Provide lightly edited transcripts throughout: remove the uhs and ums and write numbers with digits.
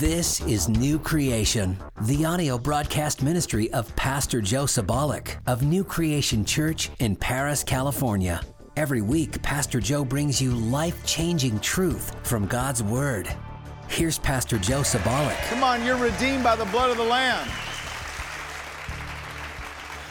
This is New Creation, the audio broadcast ministry of Pastor Joe Sabolic of New Creation Church in Paris, California. Every week, Pastor Joe brings you life-changing truth from God's Word. Here's Pastor Joe Sabolic. Come on, you're redeemed by the blood of the Lamb.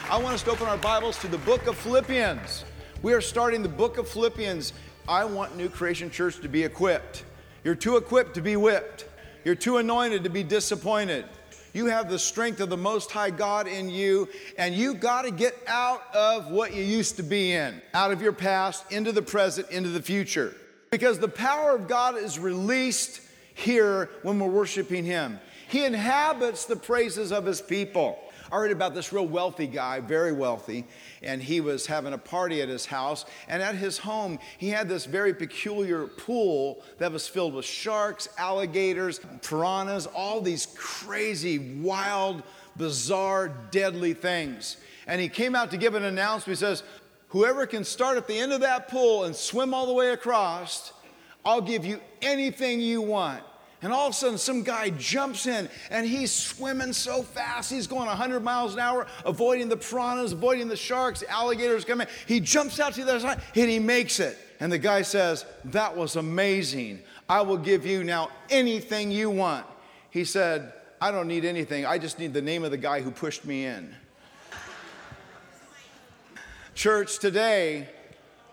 I want us to open our Bibles to the book of Philippians. We are starting the book of Philippians. I want New Creation Church to be equipped. You're too equipped to be whipped. You're too anointed to be disappointed. You have the strength of the Most High God in you, and you got to get out of what you used to be in, out of your past, into the present, into the future. Because the power of God is released here when we're worshiping Him. He inhabits the praises of His people. I heard about this real wealthy guy, very wealthy, and he was having a party at his house. And at his home, he had this very peculiar pool that was filled with sharks, alligators, piranhas, all these crazy, wild, bizarre, deadly things. And he came out to give an announcement. He says, "Whoever can start at the end of that pool and swim all the way across, I'll give you anything you want." And all of a sudden, some guy jumps in, and he's swimming so fast. He's going 100 miles an hour, avoiding the piranhas, avoiding the sharks, alligators coming. He jumps out to the other side, and he makes it. And the guy says, "That was amazing. I will give you now anything you want." He said, "I don't need anything. I just need the name of the guy who pushed me in." Church, today,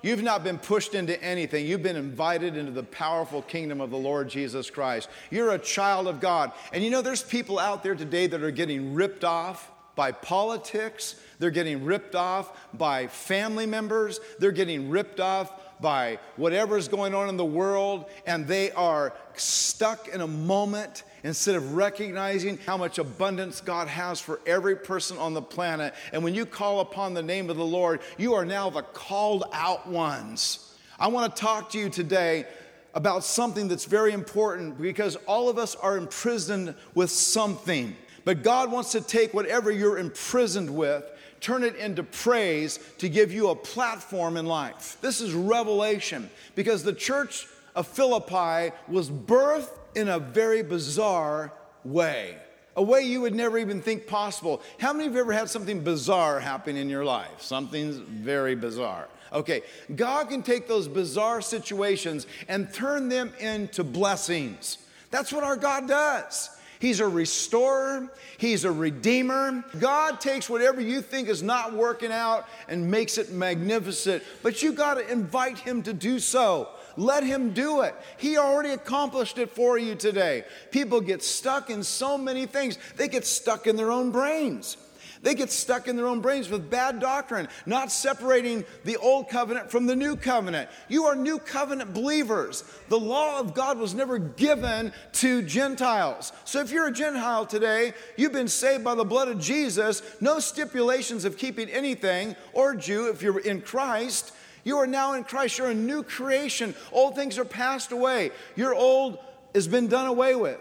you've not been pushed into anything. You've been invited into the powerful kingdom of the Lord Jesus Christ. You're a child of God. And you know, there's people out there today that are getting ripped off by politics. They're getting ripped off by family members. They're getting ripped off by whatever's going on in the world. And they are stuck in a moment instead of recognizing how much abundance God has for every person on the planet. And when you call upon the name of the Lord, you are now the called out ones. I want to talk to you today about something that's very important, because all of us are imprisoned with something. But God wants to take whatever you're imprisoned with, turn it into praise to give you a platform in life. This is revelation, because the church of Philippi was birthed in a very bizarre way, a way you would never even think possible. How many of you ever had something bizarre happen in your life? Something's very bizarre. Okay, God can take those bizarre situations and turn them into blessings. That's what our God does. He's a restorer. He's a redeemer. God takes whatever you think is not working out and makes it magnificent. But you got to invite Him to do so. Let Him do it. He already accomplished it for you today. People get stuck in so many things. They get stuck in their own brains. They get stuck in their own brains with bad doctrine, not separating the old covenant from the new covenant. You are new covenant believers. The law of God was never given to Gentiles. So if you're a Gentile today, you've been saved by the blood of Jesus, no stipulations of keeping anything, or Jew if you're in Christ. You are now in Christ. You're a new creation. Old things are passed away. Your old has been done away with.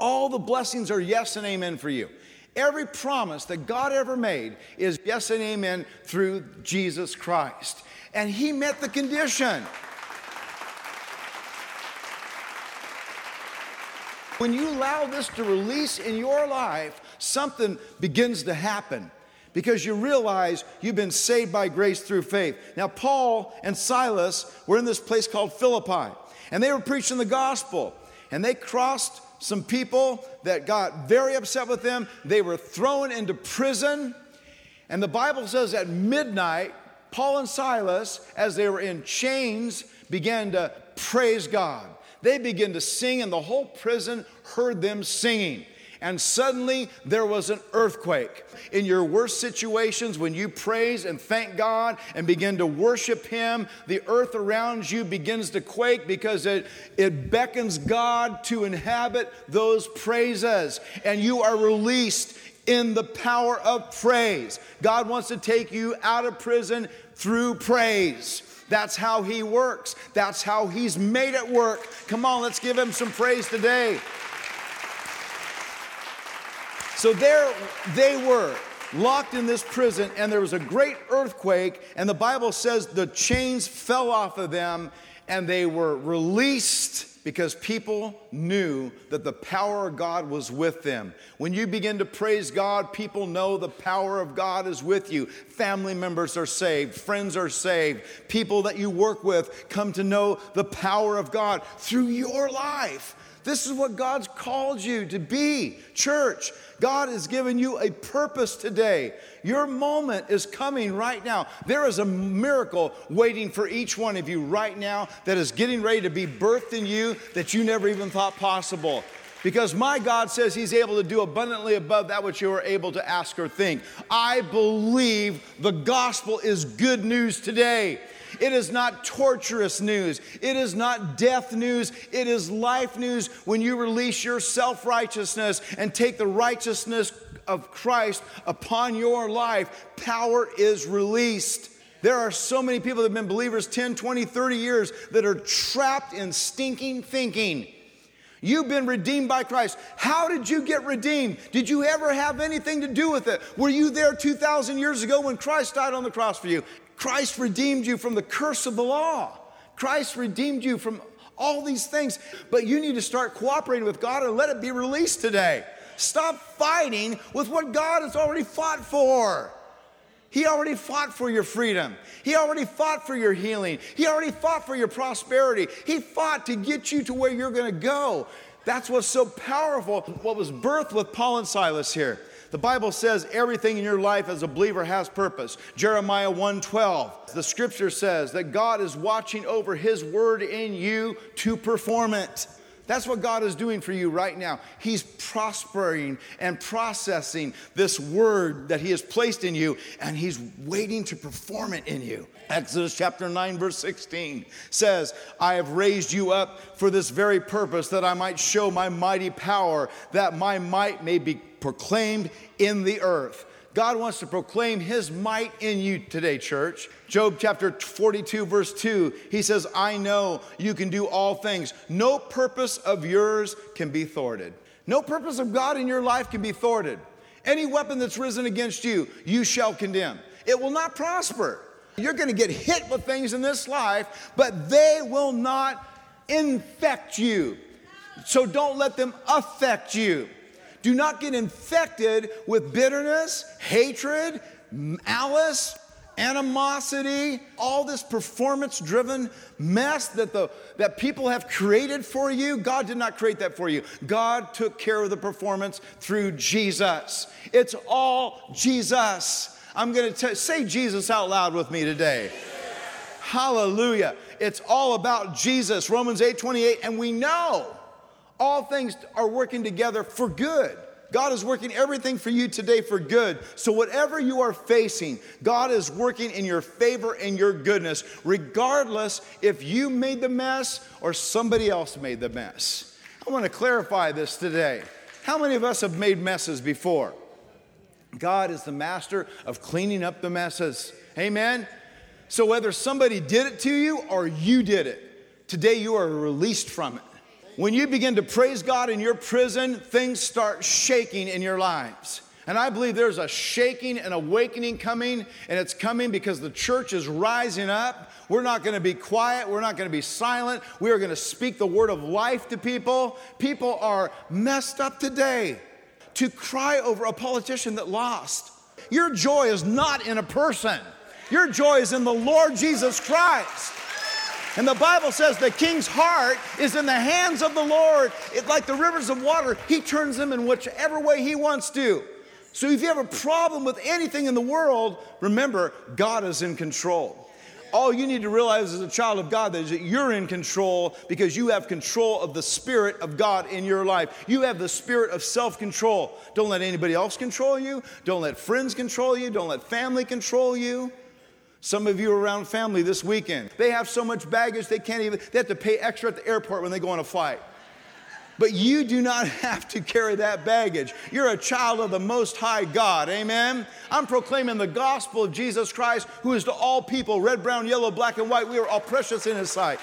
All the blessings are yes and amen for you. Every promise that God ever made is yes and amen through Jesus Christ. And He met the condition. When you allow this to release in your life, something begins to happen, because you realize you've been saved by grace through faith. Now, Paul and Silas were in this place called Philippi, and they were preaching the gospel, and they crossed some people that got very upset with them. They were thrown into prison. And the Bible says at midnight, Paul and Silas, as they were in chains, began to praise God. They began to sing, and the whole prison heard them singing. And suddenly there was an earthquake. In your worst situations, when you praise and thank God and begin to worship Him, the earth around you begins to quake, because it beckons God to inhabit those praises. And you are released in the power of praise. God wants to take you out of prison through praise. That's how He works. That's how He's made it work. Come on, let's give Him some praise today. So there they were, locked in this prison, and there was a great earthquake, and the Bible says the chains fell off of them, and they were released because people knew that the power of God was with them. When you begin to praise God, people know the power of God is with you. Family members are saved. Friends are saved. People that you work with come to know the power of God through your life. This is what God's called you to be, church. God has given you a purpose today. Your moment is coming right now. There is a miracle waiting for each one of you right now that is getting ready to be birthed in you that you never even thought possible. Because my God says He's able to do abundantly above that which you are able to ask or think. I believe the gospel is good news today. It is not torturous news. It is not death news. It is life news when you release your self-righteousness and take the righteousness of Christ upon your life. Power is released. There are so many people that have been believers 10, 20, 30 years that are trapped in stinking thinking. You've been redeemed by Christ. How did you get redeemed? Did you ever have anything to do with it? Were you there 2,000 years ago when Christ died on the cross for you? Christ redeemed you from the curse of the law. Christ redeemed you from all these things. But you need to start cooperating with God and let it be released today. Stop fighting with what God has already fought for. He already fought for your freedom. He already fought for your healing. He already fought for your prosperity. He fought to get you to where you're going to go. That's what's so powerful, what was birthed with Paul and Silas here. The Bible says everything in your life as a believer has purpose. Jeremiah 1:12. The scripture says that God is watching over His word in you to perform it. That's what God is doing for you right now. He's prospering and processing this word that He has placed in you, and He's waiting to perform it in you. Exodus chapter 9, verse 16 says, I have raised you up for this very purpose, that I might show my mighty power, that my might may be proclaimed in the earth. God wants to proclaim His might in you today, church. Job chapter 42, verse 2, he says, I know you can do all things. No purpose of yours can be thwarted. No purpose of God in your life can be thwarted. Any weapon that's risen against you, you shall condemn. It will not prosper. You're going to get hit with things in this life, but they will not infect you. So don't let them affect you. Do not get infected with bitterness, hatred, malice, animosity, all this performance-driven mess that people have created for you. God did not create that for you. God took care of the performance through Jesus. It's all Jesus. I'm going to say Jesus out loud with me today. Hallelujah. It's all about Jesus. Romans 8:28, and we know all things are working together for good. God is working everything for you today for good. So whatever you are facing, God is working in your favor and your goodness, regardless if you made the mess or somebody else made the mess. I want to clarify this today. How many of us have made messes before? God is the master of cleaning up the messes. Amen? So whether somebody did it to you or you did it, today you are released from it. When you begin to praise God in your prison, things start shaking in your lives. And I believe there's a shaking and awakening coming, and it's coming because the church is rising up. We're not going to be quiet. We're not going to be silent. We are going to speak the word of life to people. People are messed up today to cry over a politician that lost. Your joy is not in a person. Your joy is in the Lord Jesus Christ. And the Bible says the king's heart is in the hands of the Lord. It, like the rivers of water, He turns them in whichever way He wants to. So if you have a problem with anything in the world, remember, God is in control. All you need to realize as a child of God is that you're in control because you have control of the Spirit of God in your life. You have the spirit of self-control. Don't let anybody else control you. Don't let friends control you. Don't let family control you. Some of you are around family this weekend. They have so much baggage they have to pay extra at the airport when they go on a flight. But you do not have to carry that baggage. You're a child of the Most High God, amen? I'm proclaiming the gospel of Jesus Christ, who is to all people, red, brown, yellow, black, and white. We are all precious in His sight.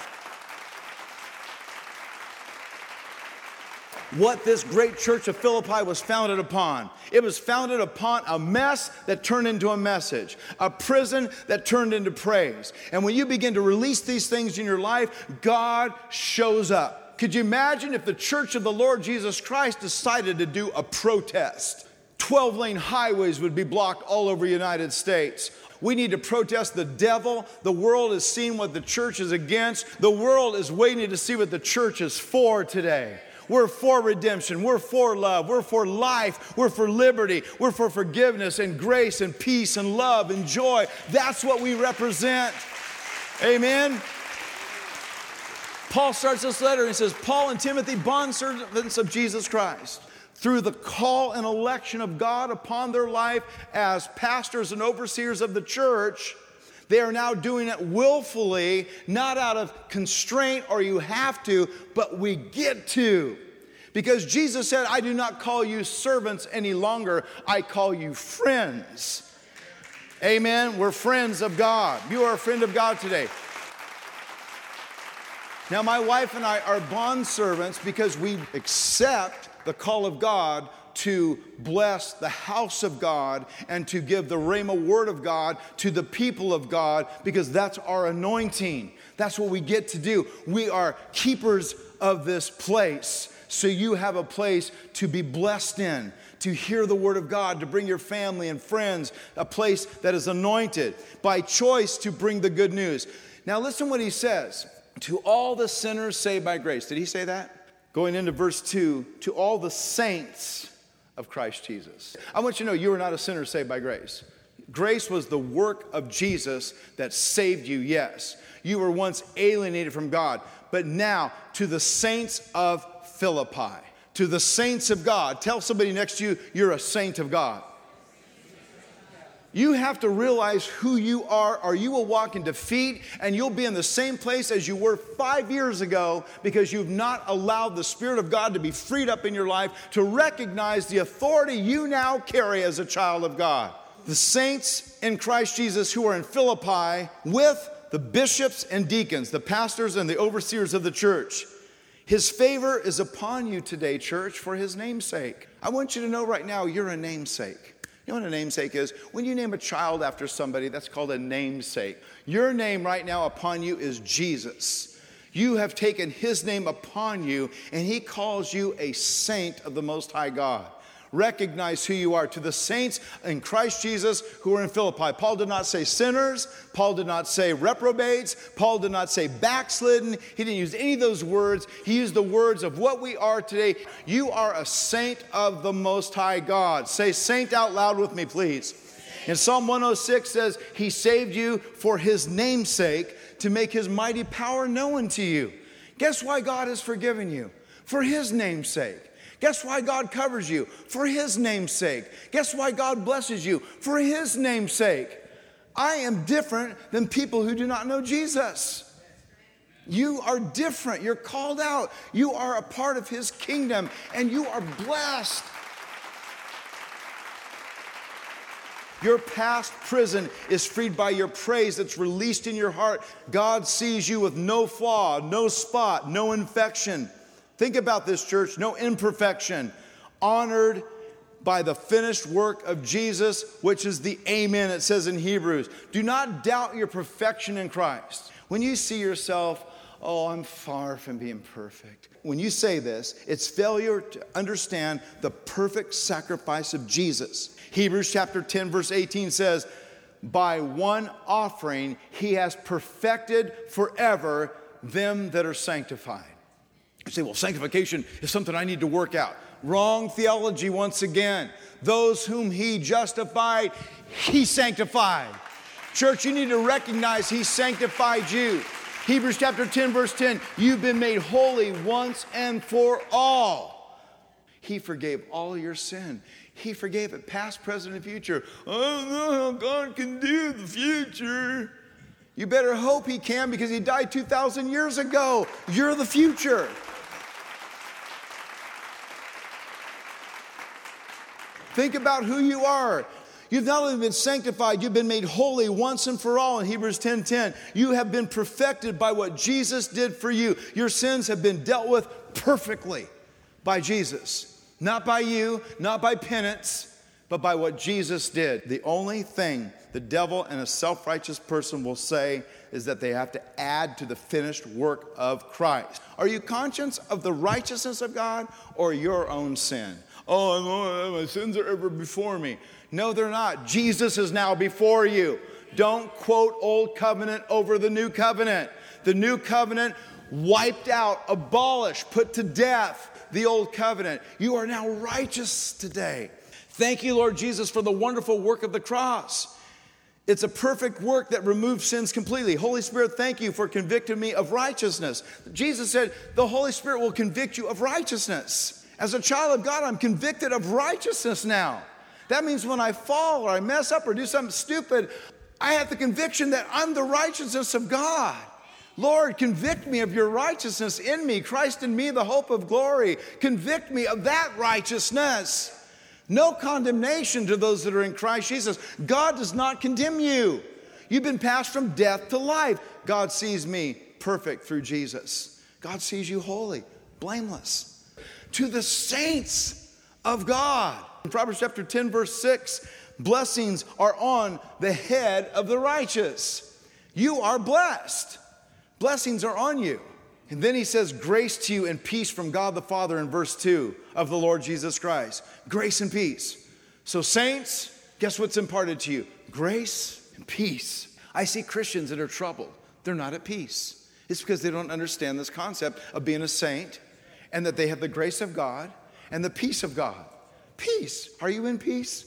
What this great church of Philippi was founded upon. It was founded upon a mess that turned into a message, a prison that turned into praise. And when you begin to release these things in your life, God shows up. Could you imagine if the Church of the Lord Jesus Christ decided to do a protest? 12-lane highways would be blocked all over the United States. We need to protest the devil. The world is seeing what the church is against. The world is waiting to see what the church is for today. We're for redemption. We're for love. We're for life. We're for liberty. We're for forgiveness and grace and peace and love and joy. That's what we represent. Amen. Paul starts this letter and he says, Paul and Timothy, bondservants of Jesus Christ, through the call and election of God upon their life as pastors and overseers of the church, they are now doing it willfully, not out of constraint or you have to, but we get to. Because Jesus said, I do not call you servants any longer, I call you friends. Amen. We're friends of God. You are a friend of God today. Now, my wife and I are bondservants because we accept the call of God to bless the house of God and to give the Rhema word of God to the people of God, because that's our anointing. That's what we get to do. We are keepers of this place. So you have a place to be blessed in, to hear the word of God, to bring your family and friends, a place that is anointed by choice to bring the good news. Now listen what he says. To all the sinners saved by grace. Did he say that? Going into verse 2, to all the saints of Christ Jesus. I want you to know you are not a sinner saved by grace. Grace was the work of Jesus that saved you, yes. You were once alienated from God, but now to the saints of Philippi, to the saints of God. Tell somebody next to you, you're a saint of God. You have to realize who you are, or you will walk in defeat, and you'll be in the same place as you were 5 years ago because you've not allowed the Spirit of God to be freed up in your life to recognize the authority you now carry as a child of God. The saints in Christ Jesus who are in Philippi with the bishops and deacons, the pastors and the overseers of the church. His favor is upon you today, church, for his namesake. I want you to know right now you're a namesake. You know what a namesake is? When you name a child after somebody, that's called a namesake. Your name right now upon you is Jesus. You have taken his name upon you, and he calls you a saint of the Most High God. Recognize who you are. To the saints in Christ Jesus who are in Philippi. Paul did not say sinners. Paul did not say reprobates. Paul did not say backslidden. He didn't use any of those words. He used the words of what we are today. You are a saint of the Most High God. Say saint out loud with me, please. And Psalm 106 says, he saved you for his namesake to make his mighty power known to you. Guess why God has forgiven you? For his namesake. Guess why God covers you? For his name's sake. Guess why God blesses you? For his name's sake. I am different than people who do not know Jesus. You are different. You're called out. You are a part of his kingdom, and you are blessed. Your past prison is freed by your praise that's released in your heart. God sees you with no flaw, no spot, no infection. Think about this, church. No imperfection. Honored by the finished work of Jesus, which is the amen, it says in Hebrews. Do not doubt your perfection in Christ. When you see yourself, oh, I'm far from being perfect. When you say this, it's failure to understand the perfect sacrifice of Jesus. Hebrews chapter 10, verse 18 says, by one offering, he has perfected forever them that are sanctified. You say, well, sanctification is something I need to work out. Wrong theology once again. Those whom he justified, he sanctified. Church, you need to recognize he sanctified you. Hebrews chapter 10, verse 10, you've been made holy once and for all. He forgave all your sin. He forgave it, past, present, and future. I don't know how God can do the future. You better hope he can, because he died 2,000 years ago. You're the future. Think about who you are. You've not only been sanctified, you've been made holy once and for all in Hebrews 10:10. You have been perfected by what Jesus did for you. Your sins have been dealt with perfectly by Jesus. Not by you, not by penance, but by what Jesus did. The only thing the devil and a self-righteous person will say is that they have to add to the finished work of Christ. Are you conscious of the righteousness of God or your own sin? Oh, my sins are ever before me. No, they're not. Jesus is now before you. Don't quote old covenant over the new covenant. The new covenant wiped out, abolished, put to death the old covenant. You are now righteous today. Thank you, Lord Jesus, for the wonderful work of the cross. It's a perfect work that removes sins completely. Holy Spirit, thank you for convicting me of righteousness. Jesus said, the Holy Spirit will convict you of righteousness. As a child of God, I'm convicted of righteousness now. That means when I fall or I mess up or do something stupid, I have the conviction that I'm the righteousness of God. Lord, convict me of your righteousness in me, Christ in me, the hope of glory. Convict me of that righteousness. No condemnation to those that are in Christ Jesus. God does not condemn you. You've been passed from death to life. God sees me perfect through Jesus. God sees you holy, blameless. To the saints of God. In Proverbs chapter 10, verse 6, blessings are on the head of the righteous. You are blessed. Blessings are on you. And then he says, grace to you and peace from God the Father in verse 2 of the Lord Jesus Christ. Grace and peace. So saints, guess what's imparted to you? Grace and peace. I see Christians that are troubled. They're not at peace. It's because they don't understand this concept of being a saint and that they have the grace of God and the peace of God. Peace. Are you in peace?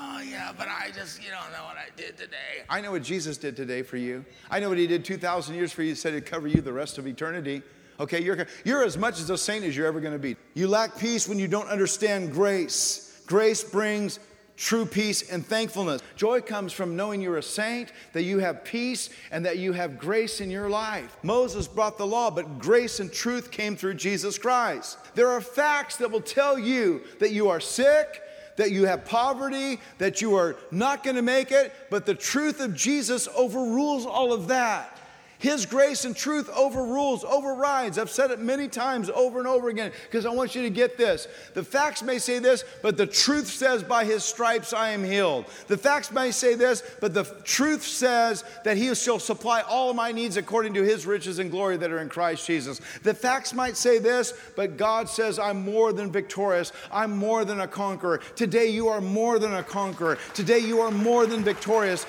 Oh, yeah, but I just, you don't know what I did today. I know what Jesus did today for you. I know what he did 2,000 years for you. He said he'd cover you the rest of eternity. Okay, you're as much as a saint as you're ever going to be. You lack peace when you don't understand grace. Grace brings true peace and thankfulness. Joy comes from knowing you're a saint, that you have peace, and that you have grace in your life. Moses brought the law, but grace and truth came through Jesus Christ. There are facts that will tell you that you are sick, that you have poverty, that you are not going to make it, but the truth of Jesus overrules all of that. His grace and truth overrules, overrides. I've said it many times over and over again because I want you to get this. The facts may say this, but the truth says by his stripes I am healed. The facts may say this, but the truth says that he shall supply all of my needs according to his riches and glory that are in Christ Jesus. The facts might say this, but God says I'm more than victorious. I'm more than a conqueror. Today you are more than a conqueror. Today you are more than victorious.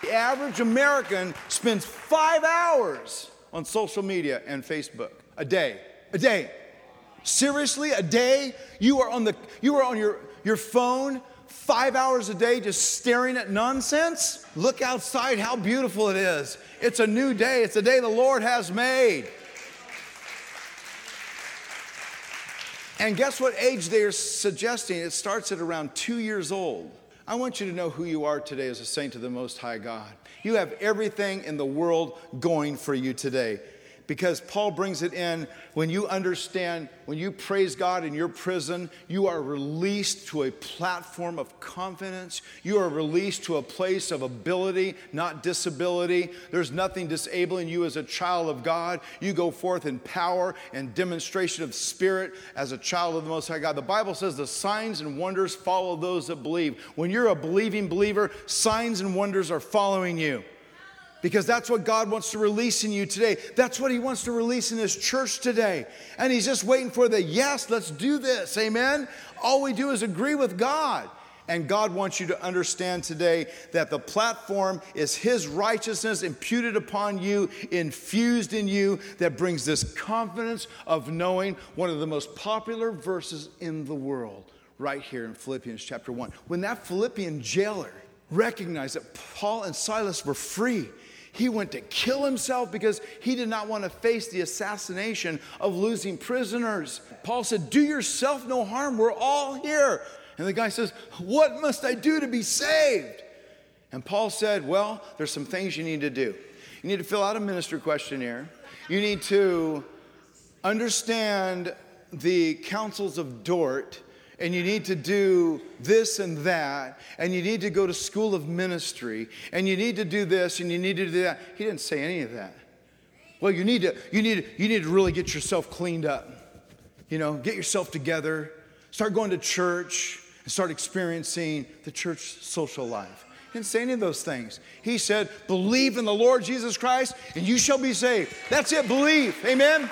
The average American spends 5 hours on social media and Facebook a day. Seriously, a day? You are on your phone 5 hours a day just staring at nonsense? Look outside how beautiful it is. It's a new day. It's a day the Lord has made. And guess what age they are suggesting? It starts at around 2 years old. I want you to know who you are today as a saint of the Most High God. You have everything in the world going for you today because Paul brings it in. When you understand, when you praise God in your prison, you are released to a platform of confidence. You are released to a place of ability, not disability. There's nothing disabling you as a child of God. You go forth in power and demonstration of spirit as a child of the Most High God. The Bible says the signs and wonders follow those that believe. When you're a believing believer, signs and wonders are following you. Because that's what God wants to release in you today. That's what he wants to release in his church today. And he's just waiting for the yes, let's do this. Amen? All we do is agree with God. And God wants you to understand today that the platform is his righteousness imputed upon you, infused in you, that brings this confidence of knowing one of the most popular verses in the world. Right here in Philippians chapter 1. When that Philippian jailer recognized that Paul and Silas were free, he went to kill himself because he did not want to face the assassination of losing prisoners. Paul said, do yourself no harm. We're all here. And the guy says, what must I do to be saved? And Paul said, well, there's some things you need to do. You need to fill out a minister questionnaire. You need to understand the councils of Dort. And you need to do this and that, and you need to go to school of ministry, and you need to do this, and you need to do that. He didn't say any of that. Well, you need to really get yourself cleaned up. You know, get yourself together, start going to church, and start experiencing the church social life. in saying those things. He said, believe in the Lord Jesus Christ and you shall be saved. That's it, believe. Amen?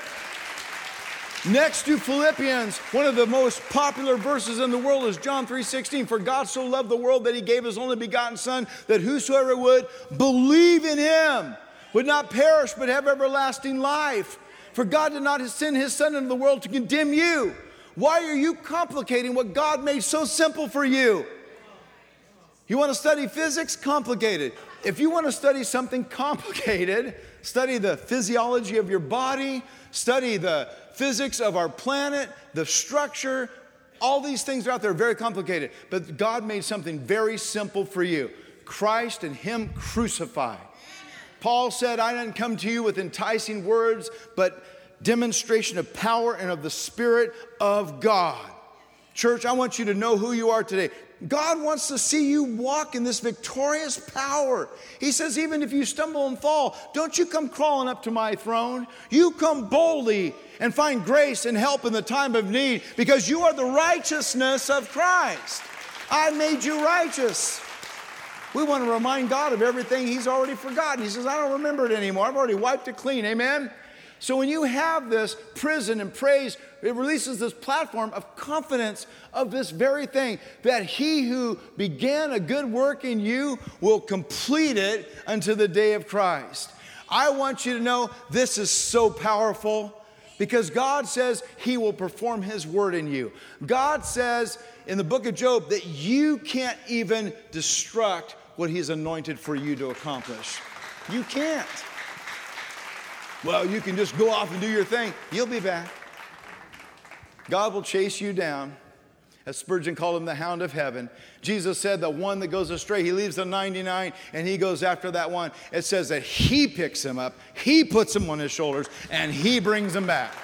Next to Philippians, one of the most popular verses in the world is John 3:16. For God so loved the world that he gave his only begotten son, that whosoever would believe in him would not perish but have everlasting life. For God did not send his son into the world to condemn you. Why are you complicating what God made so simple for you? You want to study physics? Complicated. If you want to study something complicated, study the physiology of your body, study the physics of our planet, the structure. All these things are out there, very complicated. But God made something very simple for you. Christ and him crucified. Paul said, I didn't come to you with enticing words, but demonstration of power and of the Spirit of God. Church, I want you to know who you are today. God wants to see you walk in this victorious power. He says, even if you stumble and fall, don't you come crawling up to my throne. You come boldly and find grace and help in the time of need, because you are the righteousness of Christ. I made you righteous. We want to remind God of everything he's already forgotten. He says, I don't remember it anymore. I've already wiped it clean. Amen? So when you have this prison and praise, it releases this platform of confidence of this very thing, that he who began a good work in you will complete it unto the day of Christ. I want you to know this is so powerful, because God says he will perform his word in you. God says in the book of Job that you can't even destruct what he's anointed for you to accomplish. You can't. Well, you can just go off and do your thing. You'll be back. God will chase you down. As Spurgeon called him, the hound of heaven. Jesus said the one that goes astray, he leaves the 99 and he goes after that one. It says that he picks him up, he puts him on his shoulders, and he brings him back.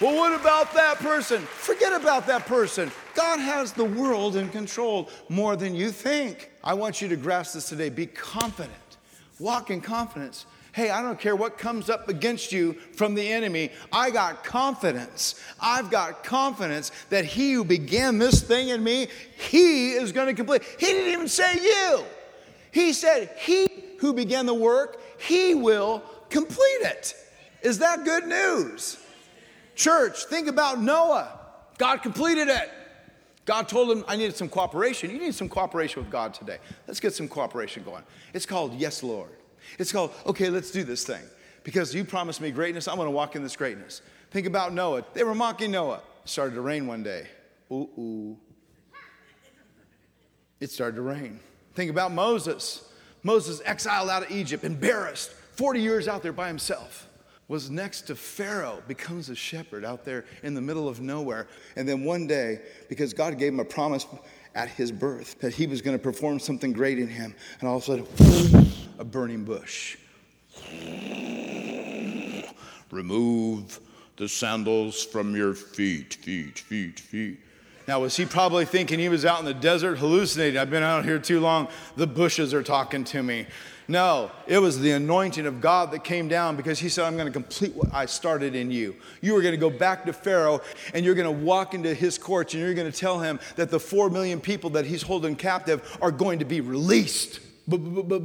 Well, what about that person? Forget about that person. God has the world in control more than you think. I want you to grasp this today. Be confident. Walk in confidence. Hey, I don't care what comes up against you from the enemy. I got confidence. I've got confidence that he who began this thing in me, he is going to complete. He didn't even say you. He said he who began the work, he will complete it. Is that good news? Church, think about Noah. God completed it. God told him, I needed some cooperation. You need some cooperation with God today. Let's get some cooperation going. It's called Yes, Lord. It's called, okay, let's do this thing. Because you promised me greatness, I'm going to walk in this greatness. Think about Noah. They were mocking Noah. It started to rain one day. Ooh. It started to rain. Think about Moses. Moses exiled out of Egypt, embarrassed, 40 years out there by himself. Was next to Pharaoh, becomes a shepherd out there in the middle of nowhere. And then one day, because God gave him a promise at his birth that he was going to perform something great in him, and all of a sudden, a burning bush. Remove the sandals from your feet. Now, was he probably thinking he was out in the desert hallucinating? I've been out here too long. The bushes are talking to me. No, it was the anointing of God that came down, because he said, I'm going to complete what I started in you. You are going to go back to Pharaoh, and you're going to walk into his courts, and you're going to tell him that the 4 million people that he's holding captive are going to be released. But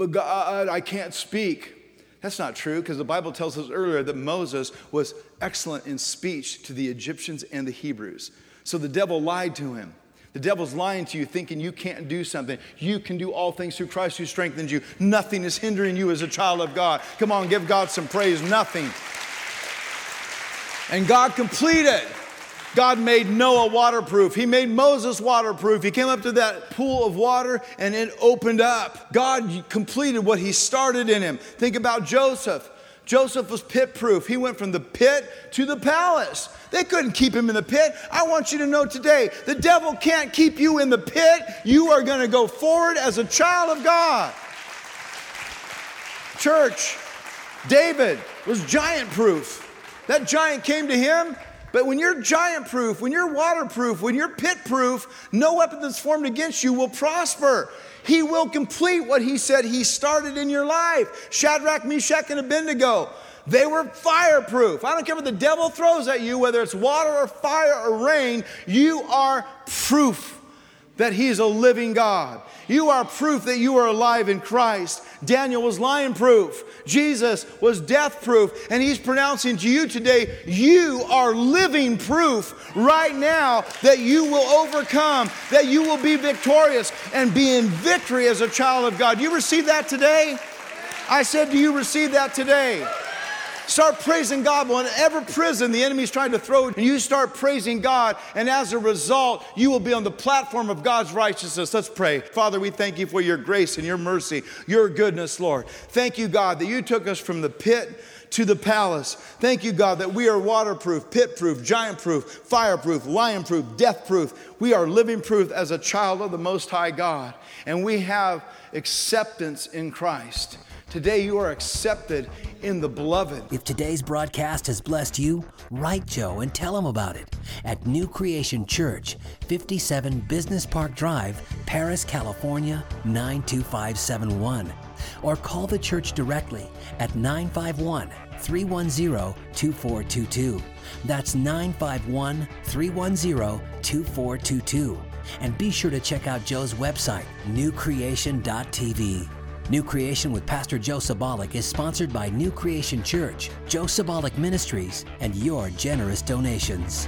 God, I can't speak. That's not true, because the Bible tells us earlier that Moses was excellent in speech to the Egyptians and the Hebrews. So the devil lied to him. The devil's lying to you, thinking you can't do something. You can do all things through Christ who strengthens you. Nothing is hindering you as a child of God. Come on, give God some praise. Nothing. And God completed. God made Noah waterproof. He made Moses waterproof. He came up to that pool of water and it opened up. God completed what he started in him. Think about Joseph. Joseph was pit-proof. He went from the pit to the palace. They couldn't keep him in the pit. I want you to know today, the devil can't keep you in the pit. You are going to go forward as a child of God. Church, David was giant-proof. That giant came to him. But when you're giant-proof, when you're waterproof, when you're pit-proof, no weapon that's formed against you will prosper. He will complete what he said he started in your life. Shadrach, Meshach, and Abednego, they were fireproof. I don't care what the devil throws at you, whether it's water or fire or rain, you are proof. that He is a living God. You are proof that you are alive in Christ. Daniel was lion proof. Jesus was death proof. And He's pronouncing to you today, you are living proof right now that you will overcome, that you will be victorious and be in victory as a child of God. You receive that today? I said, do you receive that today? Start praising God. Whatever prison the enemy's trying to throw, and you start praising God, and as a result, you will be on the platform of God's righteousness. Let's pray. Father, we thank You for Your grace and Your mercy, Your goodness, Lord. Thank You, God, that You took us from the pit to the palace. Thank You, God, that we are waterproof, pit-proof, giant-proof, fire-proof, lion-proof, death-proof. We are living proof as a child of the Most High God, and we have acceptance in Christ. Today you are accepted in the beloved. If today's broadcast has blessed you, write Joe and tell him about it at New Creation Church, 57 Business Park Drive, Paris, California, 92571. Or call the church directly at 951-310-2422. That's 951-310-2422. And be sure to check out Joe's website, newcreation.tv. New Creation with Pastor Joe Sabolic is sponsored by New Creation Church, Joe Sabolic Ministries, and your generous donations.